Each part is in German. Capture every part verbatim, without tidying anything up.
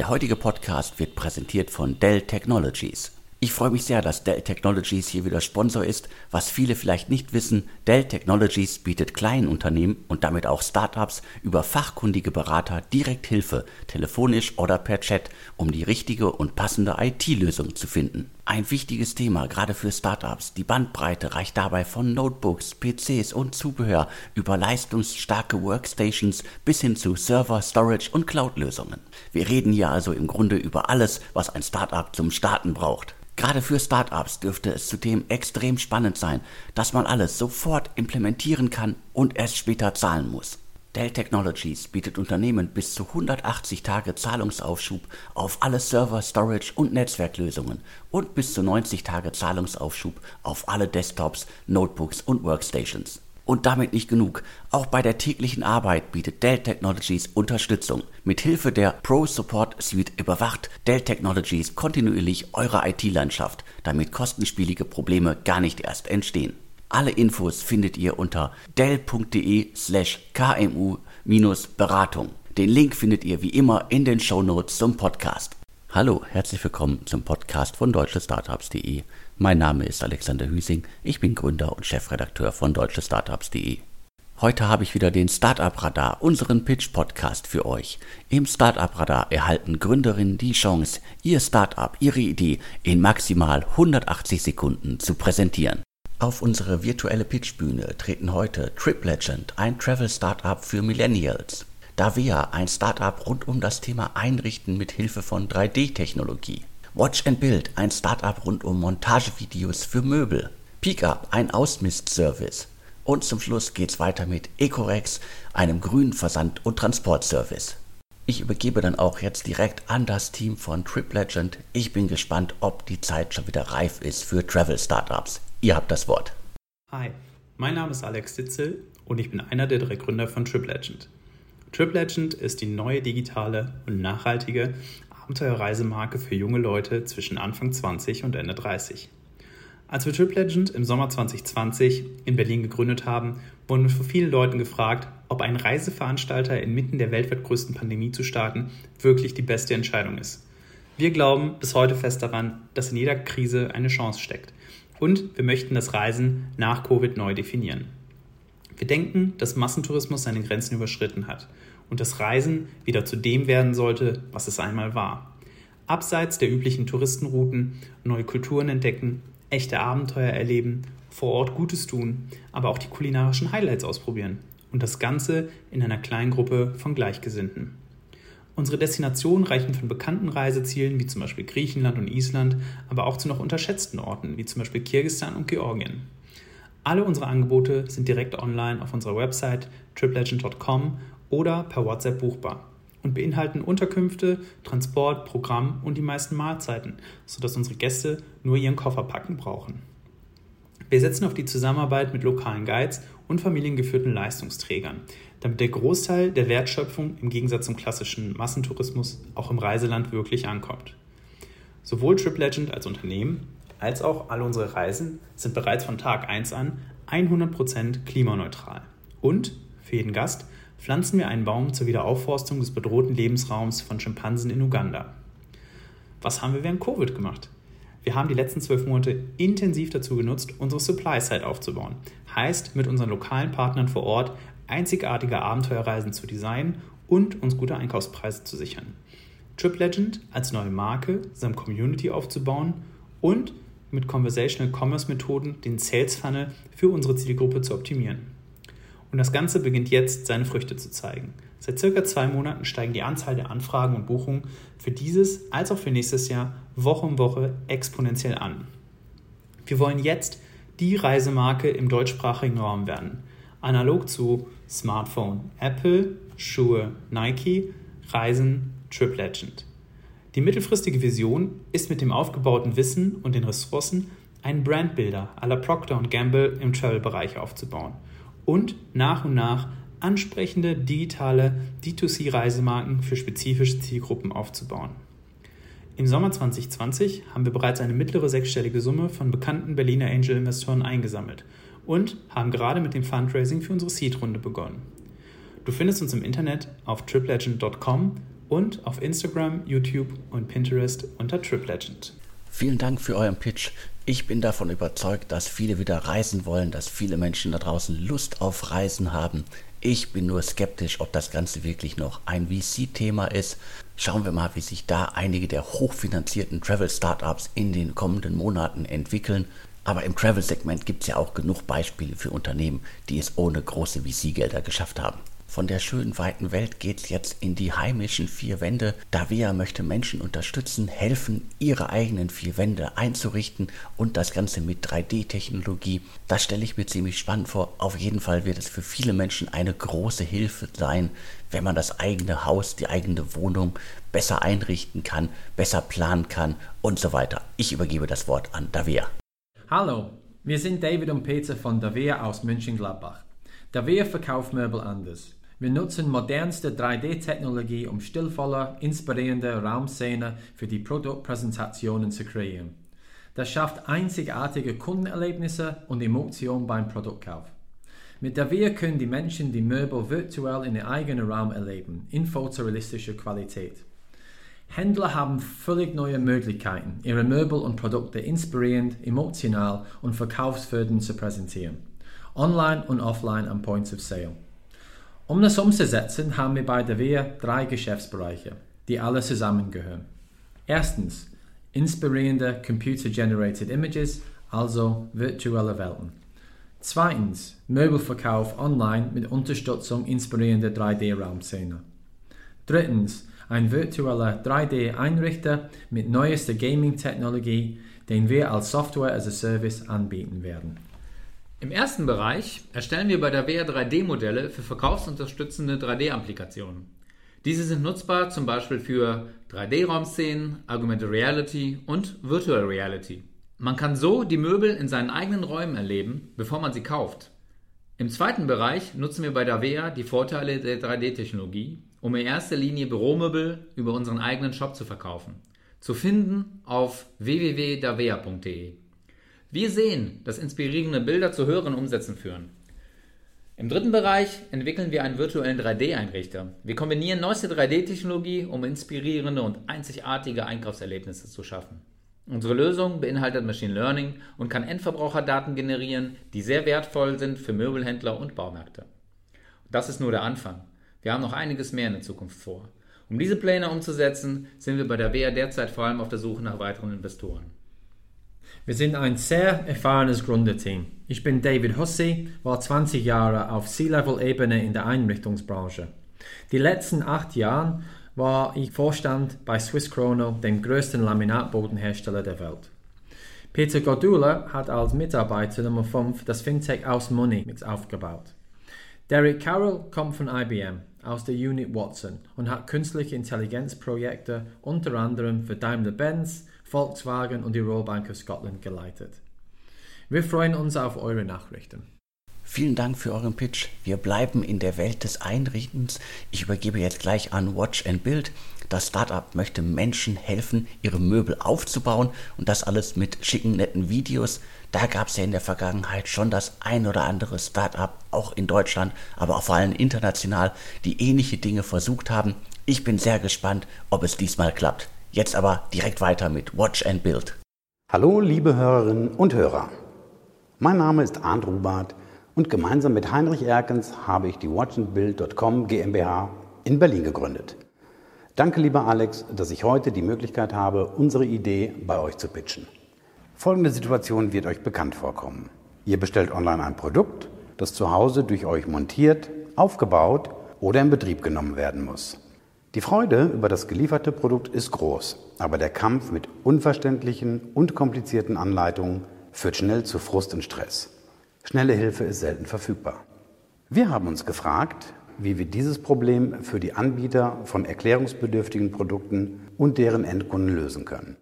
Der heutige Podcast wird präsentiert von Dell Technologies. Ich freue mich sehr, dass Dell Technologies hier wieder Sponsor ist. Was viele vielleicht nicht wissen, Dell Technologies bietet kleinen Unternehmen und damit auch Startups über fachkundige Berater direkt Hilfe, telefonisch oder per Chat, um die richtige und passende I T-Lösung zu finden. Ein wichtiges Thema, gerade für Startups. Die Bandbreite reicht dabei von Notebooks, P Cs und Zubehör über leistungsstarke Workstations bis hin zu Server, Storage und Cloud-Lösungen. Wir reden hier also im Grunde über alles, was ein Startup zum Starten braucht. Gerade für Startups dürfte es zudem extrem spannend sein, dass man alles sofort implementieren kann und erst später zahlen muss. Dell Technologies bietet Unternehmen bis zu hundertachtzig Tage Zahlungsaufschub auf alle Server, Storage und Netzwerklösungen und bis zu neunzig Tage Zahlungsaufschub auf alle Desktops, Notebooks und Workstations. Und damit nicht genug. Auch bei der täglichen Arbeit bietet Dell Technologies Unterstützung. Mit Hilfe der ProSupport Suite überwacht Dell Technologies kontinuierlich eure I T-Landschaft, damit kostenspielige Probleme gar nicht erst entstehen. Alle Infos findet ihr unter dell punkt de slash k m u Beratung. Den Link findet ihr wie immer in den Shownotes zum Podcast. Hallo, herzlich willkommen zum Podcast von deutsche Startups punkt de. Mein Name ist Alexander Hüsing, ich bin Gründer und Chefredakteur von deutsche Startups punkt de. Heute habe ich wieder den Startup-Radar, unseren Pitch-Podcast für euch. Im Startup-Radar erhalten Gründerinnen die Chance, ihr Startup, ihre Idee in maximal hundertachtzig Sekunden zu präsentieren. Auf unsere virtuelle Pitchbühne treten heute TripLegend, ein Travel-Startup für Millennials. Davea, ein Startup rund um das Thema Einrichten mit Hilfe von drei D Technologie. watchandbuild, ein Startup rund um Montagevideos für Möbel. PeekUp, ein Ausmistservice. Und zum Schluss geht's weiter mit ECOrex, einem grünen Versand- und Transportservice. Ich übergebe dann auch jetzt direkt an das Team von TripLegend. Ich bin gespannt, ob die Zeit schon wieder reif ist für Travel-Startups. Ihr habt das Wort. Hi, mein Name ist Alex Ditzel und ich bin einer der drei Gründer von TripLegend. TripLegend ist die neue digitale und nachhaltige Abenteuerreisemarke für junge Leute zwischen Anfang zwanzig und Ende dreißig. Als wir TripLegend im Sommer zwanzig zwanzig in Berlin gegründet haben, wurden wir von vielen Leuten gefragt, ob ein Reiseveranstalter inmitten der weltweit größten Pandemie zu starten wirklich die beste Entscheidung ist. Wir glauben bis heute fest daran, dass in jeder Krise eine Chance steckt. Und wir möchten das Reisen nach Covid neu definieren. Wir denken, dass Massentourismus seine Grenzen überschritten hat und dass Reisen wieder zu dem werden sollte, was es einmal war. Abseits der üblichen Touristenrouten, neue Kulturen entdecken, echte Abenteuer erleben, vor Ort Gutes tun, aber auch die kulinarischen Highlights ausprobieren. Und das Ganze in einer kleinen Gruppe von Gleichgesinnten. Unsere Destinationen reichen von bekannten Reisezielen wie zum Beispiel Griechenland und Island, aber auch zu noch unterschätzten Orten wie zum Beispiel Kirgisistan und Georgien. Alle unsere Angebote sind direkt online auf unserer Website triplegend punkt com oder per WhatsApp buchbar und beinhalten Unterkünfte, Transport, Programm und die meisten Mahlzeiten, sodass unsere Gäste nur ihren Koffer packen brauchen. Wir setzen auf die Zusammenarbeit mit lokalen Guides und familiengeführten Leistungsträgern, damit der Großteil der Wertschöpfung im Gegensatz zum klassischen Massentourismus auch im Reiseland wirklich ankommt. Sowohl TripLegend als Unternehmen als auch alle unsere Reisen sind bereits von Tag eins an hundert Prozent klimaneutral. Und für jeden Gast pflanzen wir einen Baum zur Wiederaufforstung des bedrohten Lebensraums von Schimpansen in Uganda. Was haben wir während Covid gemacht? Wir haben die letzten zwölf Monate intensiv dazu genutzt, unsere Supply-Side aufzubauen. Heißt, mit unseren lokalen Partnern vor Ort einzigartige Abenteuerreisen zu designen und uns gute Einkaufspreise zu sichern. TripLegend als neue Marke, seine Community aufzubauen und mit Conversational Commerce Methoden den Sales Funnel für unsere Zielgruppe zu optimieren. Und das Ganze beginnt jetzt, seine Früchte zu zeigen. Seit circa zwei Monaten steigen die Anzahl der Anfragen und Buchungen für dieses als auch für nächstes Jahr Woche um Woche exponentiell an. Wir wollen jetzt die Reisemarke im deutschsprachigen Raum werden. Analog zu Smartphone, Apple, Schuhe, Nike, Reisen, TripLegend. Die mittelfristige Vision ist mit dem aufgebauten Wissen und den Ressourcen einen Brandbuilder à la Procter und Gamble im Travel-Bereich aufzubauen und nach und nach ansprechende digitale D zwei C Reisemarken für spezifische Zielgruppen aufzubauen. Im Sommer zwanzig zwanzig haben wir bereits eine mittlere sechsstellige Summe von bekannten Berliner Angel-Investoren eingesammelt und haben gerade mit dem Fundraising für unsere Seed-Runde begonnen. Du findest uns im Internet auf triplegend punkt com und auf Instagram, YouTube und Pinterest unter TripLegend. Vielen Dank für euren Pitch. Ich bin davon überzeugt, dass viele wieder reisen wollen, dass viele Menschen da draußen Lust auf Reisen haben. Ich bin nur skeptisch, ob das Ganze wirklich noch ein V C-Thema ist. Schauen wir mal, wie sich da einige der hochfinanzierten Travel-Startups in den kommenden Monaten entwickeln. Aber im Travel-Segment gibt es ja auch genug Beispiele für Unternehmen, die es ohne große V C-Gelder geschafft haben. Von der schönen weiten Welt geht's jetzt in die heimischen vier Wände. Davea möchte Menschen unterstützen, helfen, ihre eigenen vier Wände einzurichten und das Ganze mit drei D-Technologie. Das stelle ich mir ziemlich spannend vor. Auf jeden Fall wird es für viele Menschen eine große Hilfe sein, wenn man das eigene Haus, die eigene Wohnung besser einrichten kann, besser planen kann und so weiter. Ich übergebe das Wort an Davea. Hallo, wir sind David und Peter von Davea aus Mönchengladbach. Davea verkauft Möbel anders. Wir nutzen modernste drei D-Technologie, um stilvolle, inspirierende Raumszenen für die Produktpräsentationen zu kreieren. Das schafft einzigartige Kundenerlebnisse und Emotionen beim Produktkauf. Mit Davea können die Menschen die Möbel virtuell in ihrem eigenen Raum erleben, in fotorealistischer Qualität. Händler haben völlig neue Möglichkeiten, ihre Möbel und Produkte inspirierend, emotional und verkaufsfördernd zu präsentieren. Online und offline am Point of Sale. Um das umzusetzen, haben wir bei Davea drei Geschäftsbereiche, die alle zusammengehören. Erstens, inspirierende Computer-Generated Images, also virtuelle Welten. Zweitens, Möbelverkauf online mit Unterstützung inspirierender drei D-Raumszene. Drittens, ein virtueller drei D-Einrichter mit neuester Gaming-Technologie, den wir als Software as a Service anbieten werden. Im ersten Bereich erstellen wir bei Davea drei D-Modelle für verkaufsunterstützende drei D-Applikationen. Diese sind nutzbar zum Beispiel für drei D-Raumszenen, Augmented Reality und Virtual Reality. Man kann so die Möbel in seinen eigenen Räumen erleben, bevor man sie kauft. Im zweiten Bereich nutzen wir bei Davea die Vorteile der drei D-Technologie, um in erster Linie Büromöbel über unseren eigenen Shop zu verkaufen. Zu finden auf w w w punkt davea punkt d e. Wir sehen, dass inspirierende Bilder zu höheren Umsätzen führen. Im dritten Bereich entwickeln wir einen virtuellen drei D-Einrichter. Wir kombinieren neueste drei D-Technologie, um inspirierende und einzigartige Einkaufserlebnisse zu schaffen. Unsere Lösung beinhaltet Machine Learning und kann Endverbraucherdaten generieren, die sehr wertvoll sind für Möbelhändler und Baumärkte. Das ist nur der Anfang. Wir haben noch einiges mehr in der Zukunft vor. Um diese Pläne umzusetzen, sind wir bei Davea derzeit vor allem auf der Suche nach weiteren Investoren. Wir sind ein sehr erfahrenes Gründerteam. Ich bin David Hussey, war zwanzig Jahre auf C-Level-Ebene in der Einrichtungsbranche. Die letzten acht Jahre war ich Vorstand bei Swiss Krono, dem größten Laminatbodenhersteller der Welt. Peter Godula hat als Mitarbeiter Nummer fünf das Fintech aus Money mit aufgebaut. Derek Carroll kommt von I B M aus der Unit Watson und hat künstliche Intelligenzprojekte unter anderem für Daimler-Benz, Volkswagen und die Royal Bank of Scotland geleitet. Wir freuen uns auf eure Nachrichten. Vielen Dank für euren Pitch. Wir bleiben in der Welt des Einrichtens. Ich übergebe jetzt gleich an watchandbuild. Das Startup möchte Menschen helfen, ihre Möbel aufzubauen und das alles mit schicken, netten Videos. Da gab es ja in der Vergangenheit schon das ein oder andere Startup, auch in Deutschland, aber auch vor allem international, die ähnliche Dinge versucht haben. Ich bin sehr gespannt, ob es diesmal klappt. Jetzt aber direkt weiter mit Watch and Build. Hallo liebe Hörerinnen und Hörer. Mein Name ist Arndt Rubart und gemeinsam mit Heinrich Erkens habe ich die watch and build punkt com GmbH in Berlin gegründet. Danke lieber Alex, dass ich heute die Möglichkeit habe, unsere Idee bei euch zu pitchen. Folgende Situation wird euch bekannt vorkommen. Ihr bestellt online ein Produkt, das zu Hause durch euch montiert, aufgebaut oder in Betrieb genommen werden muss. Die Freude über das gelieferte Produkt ist groß, aber der Kampf mit unverständlichen und komplizierten Anleitungen führt schnell zu Frust und Stress. Schnelle Hilfe ist selten verfügbar. Wir haben uns gefragt, wie wir dieses Problem für die Anbieter von erklärungsbedürftigen Produkten und deren Endkunden lösen können.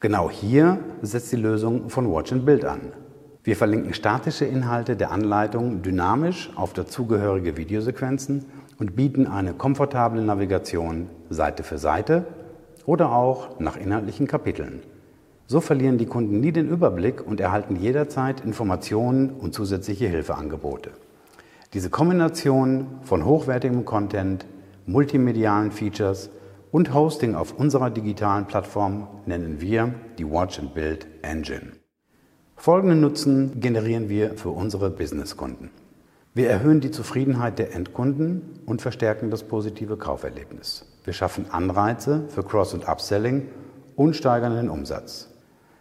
Genau hier setzt die Lösung von watchandbuild an. Wir verlinken statische Inhalte der Anleitung dynamisch auf dazugehörige Videosequenzen und bieten eine komfortable Navigation Seite für Seite oder auch nach inhaltlichen Kapiteln. So verlieren die Kunden nie den Überblick und erhalten jederzeit Informationen und zusätzliche Hilfeangebote. Diese Kombination von hochwertigem Content, multimedialen Features und Hosting auf unserer digitalen Plattform nennen wir die Watch-and-Build Engine. Folgenden Nutzen generieren wir für unsere Businesskunden. Wir erhöhen die Zufriedenheit der Endkunden und verstärken das positive Kauferlebnis. Wir schaffen Anreize für Cross- und Upselling und steigern den Umsatz.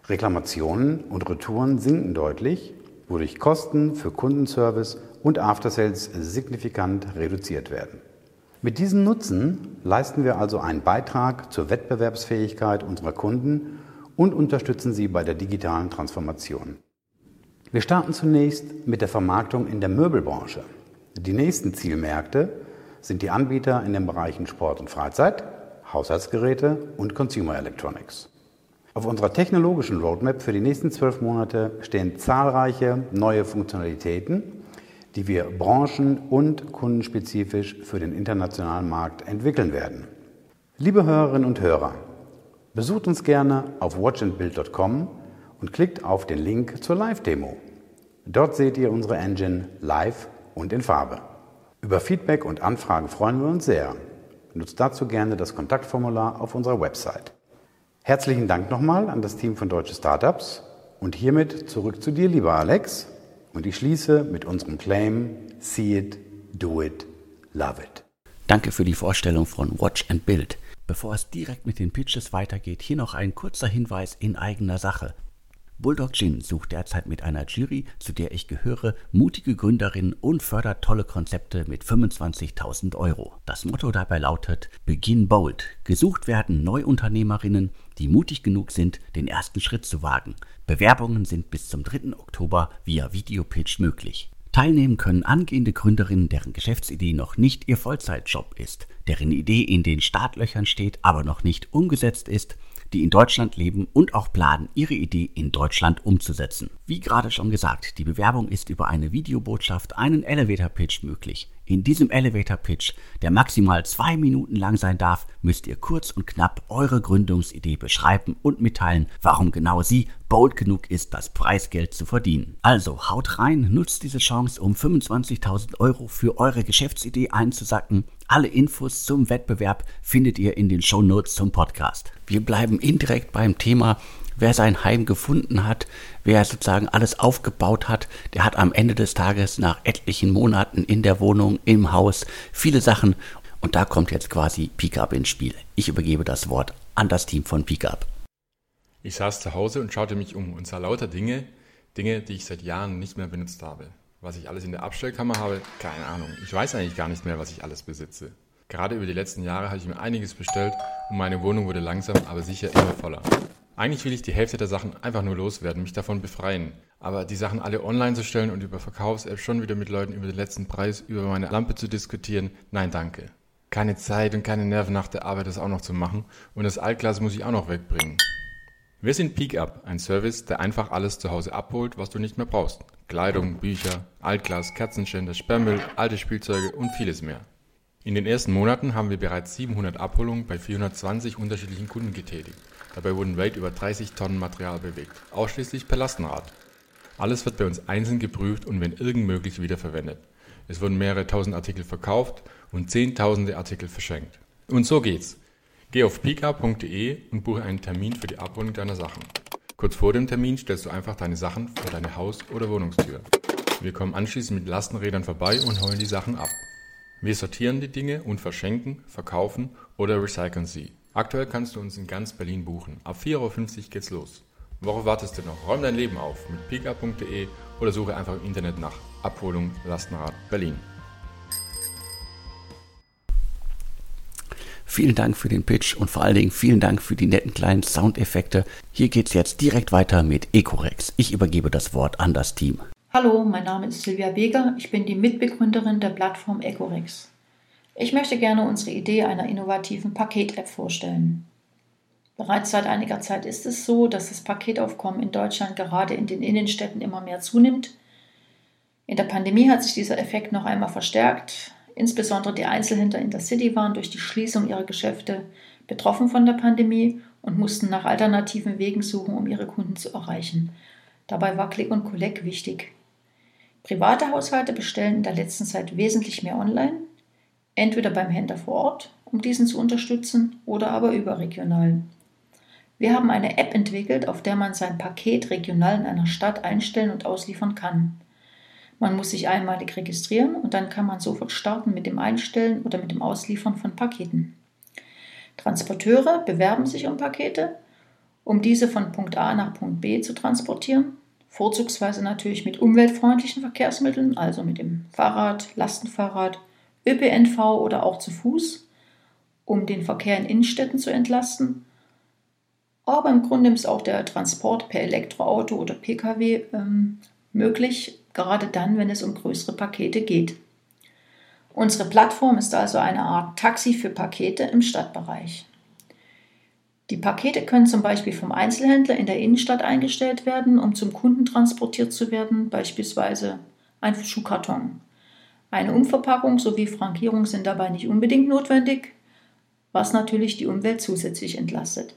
Reklamationen und Retouren sinken deutlich, wodurch Kosten für Kundenservice und Aftersales signifikant reduziert werden. Mit diesem Nutzen leisten wir also einen Beitrag zur Wettbewerbsfähigkeit unserer Kunden und unterstützen sie bei der digitalen Transformation. Wir starten zunächst mit der Vermarktung in der Möbelbranche. Die nächsten Zielmärkte sind die Anbieter in den Bereichen Sport und Freizeit, Haushaltsgeräte und Consumer Electronics. Auf unserer technologischen Roadmap für die nächsten zwölf Monate stehen zahlreiche neue Funktionalitäten, die wir branchen- und kundenspezifisch für den internationalen Markt entwickeln werden. Liebe Hörerinnen und Hörer, besucht uns gerne auf watch and build punkt com und klickt auf den Link zur Live-Demo. Dort seht ihr unsere Engine live und in Farbe. Über Feedback und Anfragen freuen wir uns sehr. Nutzt dazu gerne das Kontaktformular auf unserer Website. Herzlichen Dank nochmal an das Team von Deutsche Startups und hiermit zurück zu dir, lieber Alex. Und ich schließe mit unserem Claim, see it, do it, love it. Danke für die Vorstellung von Watch and Build. Bevor es direkt mit den Pitches weitergeht, hier noch ein kurzer Hinweis in eigener Sache. Bulldog Gin sucht derzeit mit einer Jury, zu der ich gehöre, mutige Gründerinnen und fördert tolle Konzepte mit fünfundzwanzigtausend Euro. Das Motto dabei lautet, Begin Bold. Gesucht werden Neuunternehmerinnen, die mutig genug sind, den ersten Schritt zu wagen. Bewerbungen sind bis zum dritten Oktober via Videopitch möglich. Teilnehmen können angehende Gründerinnen, deren Geschäftsidee noch nicht ihr Vollzeitjob ist, deren Idee in den Startlöchern steht, aber noch nicht umgesetzt ist, die in Deutschland leben und auch planen, ihre Idee in Deutschland umzusetzen. Wie gerade schon gesagt, die Bewerbung ist über eine Videobotschaft, einen Elevator-Pitch möglich. In diesem Elevator-Pitch, der maximal zwei Minuten lang sein darf, müsst ihr kurz und knapp eure Gründungsidee beschreiben und mitteilen, warum genau sie bold genug ist, das Preisgeld zu verdienen. Also haut rein, nutzt diese Chance, um fünfundzwanzigtausend Euro für eure Geschäftsidee einzusacken. Alle Infos zum Wettbewerb findet ihr in den Shownotes zum Podcast. Wir bleiben indirekt beim Thema, wer sein Heim gefunden hat, wer sozusagen alles aufgebaut hat, der hat am Ende des Tages nach etlichen Monaten in der Wohnung, im Haus, viele Sachen. Und da kommt jetzt quasi PeekUp ins Spiel. Ich übergebe das Wort an das Team von PeekUp. Ich saß zu Hause und schaute mich um und sah lauter Dinge, Dinge, die ich seit Jahren nicht mehr benutzt habe. Was ich alles in der Abstellkammer habe, keine Ahnung. Ich weiß eigentlich gar nicht mehr, was ich alles besitze. Gerade über die letzten Jahre habe ich mir einiges bestellt und meine Wohnung wurde langsam, aber sicher immer voller. Eigentlich will ich die Hälfte der Sachen einfach nur loswerden, mich davon befreien. Aber die Sachen alle online zu stellen und über Verkaufs-Apps schon wieder mit Leuten über den letzten Preis, über meine Lampe zu diskutieren, nein, danke. Keine Zeit und keine Nerven nach der Arbeit, das auch noch zu machen. Und das Altglas muss ich auch noch wegbringen. Wir sind PeekUp, ein Service, der einfach alles zu Hause abholt, was du nicht mehr brauchst. Kleidung, Bücher, Altglas, Kerzenständer, Sperrmüll, alte Spielzeuge und vieles mehr. In den ersten Monaten haben wir bereits siebenhundert Abholungen bei vierhundertzwanzig unterschiedlichen Kunden getätigt. Dabei wurden weit über dreißig Tonnen Material bewegt, ausschließlich per Lastenrad. Alles wird bei uns einzeln geprüft und wenn irgend möglich wiederverwendet. Es wurden mehrere tausend Artikel verkauft und zehntausende Artikel verschenkt. Und so geht's. Geh auf peekup punkt de und buche einen Termin für die Abholung deiner Sachen. Kurz vor dem Termin stellst du einfach deine Sachen vor deine Haus- oder Wohnungstür. Wir kommen anschließend mit Lastenrädern vorbei und holen die Sachen ab. Wir sortieren die Dinge und verschenken, verkaufen oder recyceln sie. Aktuell kannst du uns in ganz Berlin buchen. Ab vier Euro fünfzig geht's los. Worauf wartest du noch? Räum dein Leben auf mit peekup punkt de oder suche einfach im Internet nach Abholung Lastenrad Berlin. Vielen Dank für den Pitch und vor allen Dingen vielen Dank für die netten kleinen Soundeffekte. Hier geht's jetzt direkt weiter mit ECOrex. Ich übergebe das Wort an das Team. Hallo, mein Name ist Silvia Beger. Ich bin die Mitbegründerin der Plattform ECOrex. Ich möchte gerne unsere Idee einer innovativen Paket-App vorstellen. Bereits seit einiger Zeit ist es so, dass das Paketaufkommen in Deutschland gerade in den Innenstädten immer mehr zunimmt. In der Pandemie hat sich dieser Effekt noch einmal verstärkt. Insbesondere die Einzelhändler in der City waren durch die Schließung ihrer Geschäfte betroffen von der Pandemie und mussten nach alternativen Wegen suchen, um ihre Kunden zu erreichen. Dabei war Click und Collect wichtig. Private Haushalte bestellen in der letzten Zeit wesentlich mehr online. entweder beim Händler vor Ort, um diesen zu unterstützen, oder aber überregional. Wir haben eine App entwickelt, auf der man sein Paket regional in einer Stadt einstellen und ausliefern kann. Man muss sich einmalig registrieren und dann kann man sofort starten mit dem Einstellen oder mit dem Ausliefern von Paketen. Transporteure bewerben sich um Pakete, um diese von Punkt A nach Punkt B zu transportieren, vorzugsweise natürlich mit umweltfreundlichen Verkehrsmitteln, also mit dem Fahrrad, Lastenfahrrad, Ö P N V oder auch zu Fuß, um den Verkehr in Innenstädten zu entlasten. Aber im Grunde ist auch der Transport per Elektroauto oder P K W ähm, möglich, gerade dann, wenn es um größere Pakete geht. Unsere Plattform ist also eine Art Taxi für Pakete im Stadtbereich. Die Pakete können zum Beispiel vom Einzelhändler in der Innenstadt eingestellt werden, um zum Kunden transportiert zu werden, beispielsweise ein Schuhkarton. Eine Umverpackung sowie Frankierung sind dabei nicht unbedingt notwendig, was natürlich die Umwelt zusätzlich entlastet.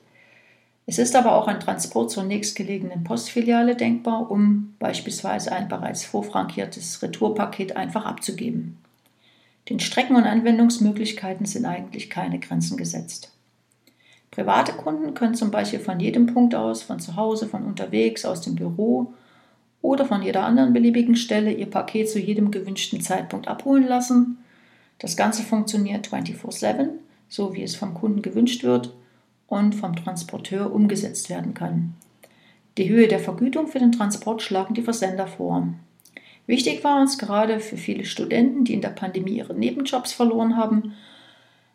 Es ist aber auch ein Transport zur nächstgelegenen Postfiliale denkbar, um beispielsweise ein bereits vorfrankiertes Retourpaket einfach abzugeben. Den Strecken und Anwendungsmöglichkeiten sind eigentlich keine Grenzen gesetzt. Private Kunden können zum Beispiel von jedem Punkt aus, von zu Hause, von unterwegs, aus dem Büro oder von jeder anderen beliebigen Stelle ihr Paket zu jedem gewünschten Zeitpunkt abholen lassen. Das Ganze funktioniert vierundzwanzig sieben, so wie es vom Kunden gewünscht wird und vom Transporteur umgesetzt werden kann. Die Höhe der Vergütung für den Transport schlagen die Versender vor. Wichtig war uns gerade für viele Studenten, die in der Pandemie ihre Nebenjobs verloren haben,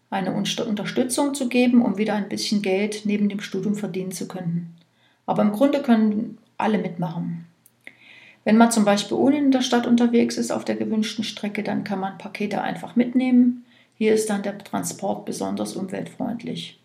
eine Unterstützung zu geben, um wieder ein bisschen Geld neben dem Studium verdienen zu können. Aber im Grunde können alle mitmachen. Wenn man zum Beispiel ohne in der Stadt unterwegs ist auf der gewünschten Strecke, dann kann man Pakete einfach mitnehmen. Hier ist dann der Transport besonders umweltfreundlich.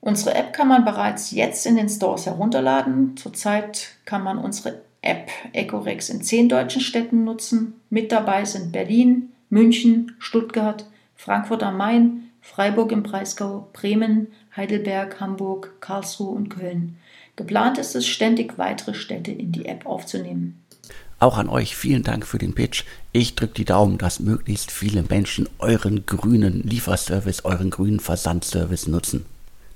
Unsere App kann man bereits jetzt in den Stores herunterladen. Zurzeit kann man unsere App ECOrex in zehn deutschen Städten nutzen. Mit dabei sind Berlin, München, Stuttgart, Frankfurt am Main, Freiburg im Breisgau, Bremen, Heidelberg, Hamburg, Karlsruhe und Köln. Geplant ist es, ständig weitere Städte in die App aufzunehmen. Auch an euch vielen Dank für den Pitch. Ich drücke die Daumen, dass möglichst viele Menschen euren grünen Lieferservice, euren grünen Versandservice nutzen.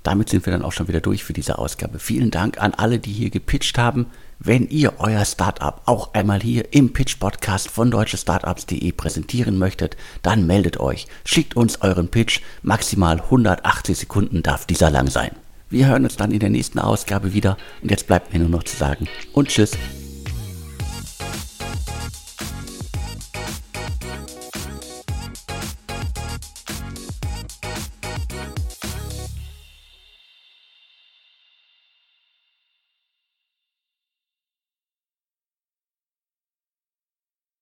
Damit sind wir dann auch schon wieder durch für diese Ausgabe. Vielen Dank an alle, die hier gepitcht haben. Wenn ihr euer Startup auch einmal hier im Pitch-Podcast von deutsche Startups punkt de präsentieren möchtet, dann meldet euch. Schickt uns euren Pitch. Maximal hundertachtzig Sekunden darf dieser lang sein. Wir hören uns dann in der nächsten Ausgabe wieder. Und jetzt bleibt mir nur noch zu sagen und tschüss.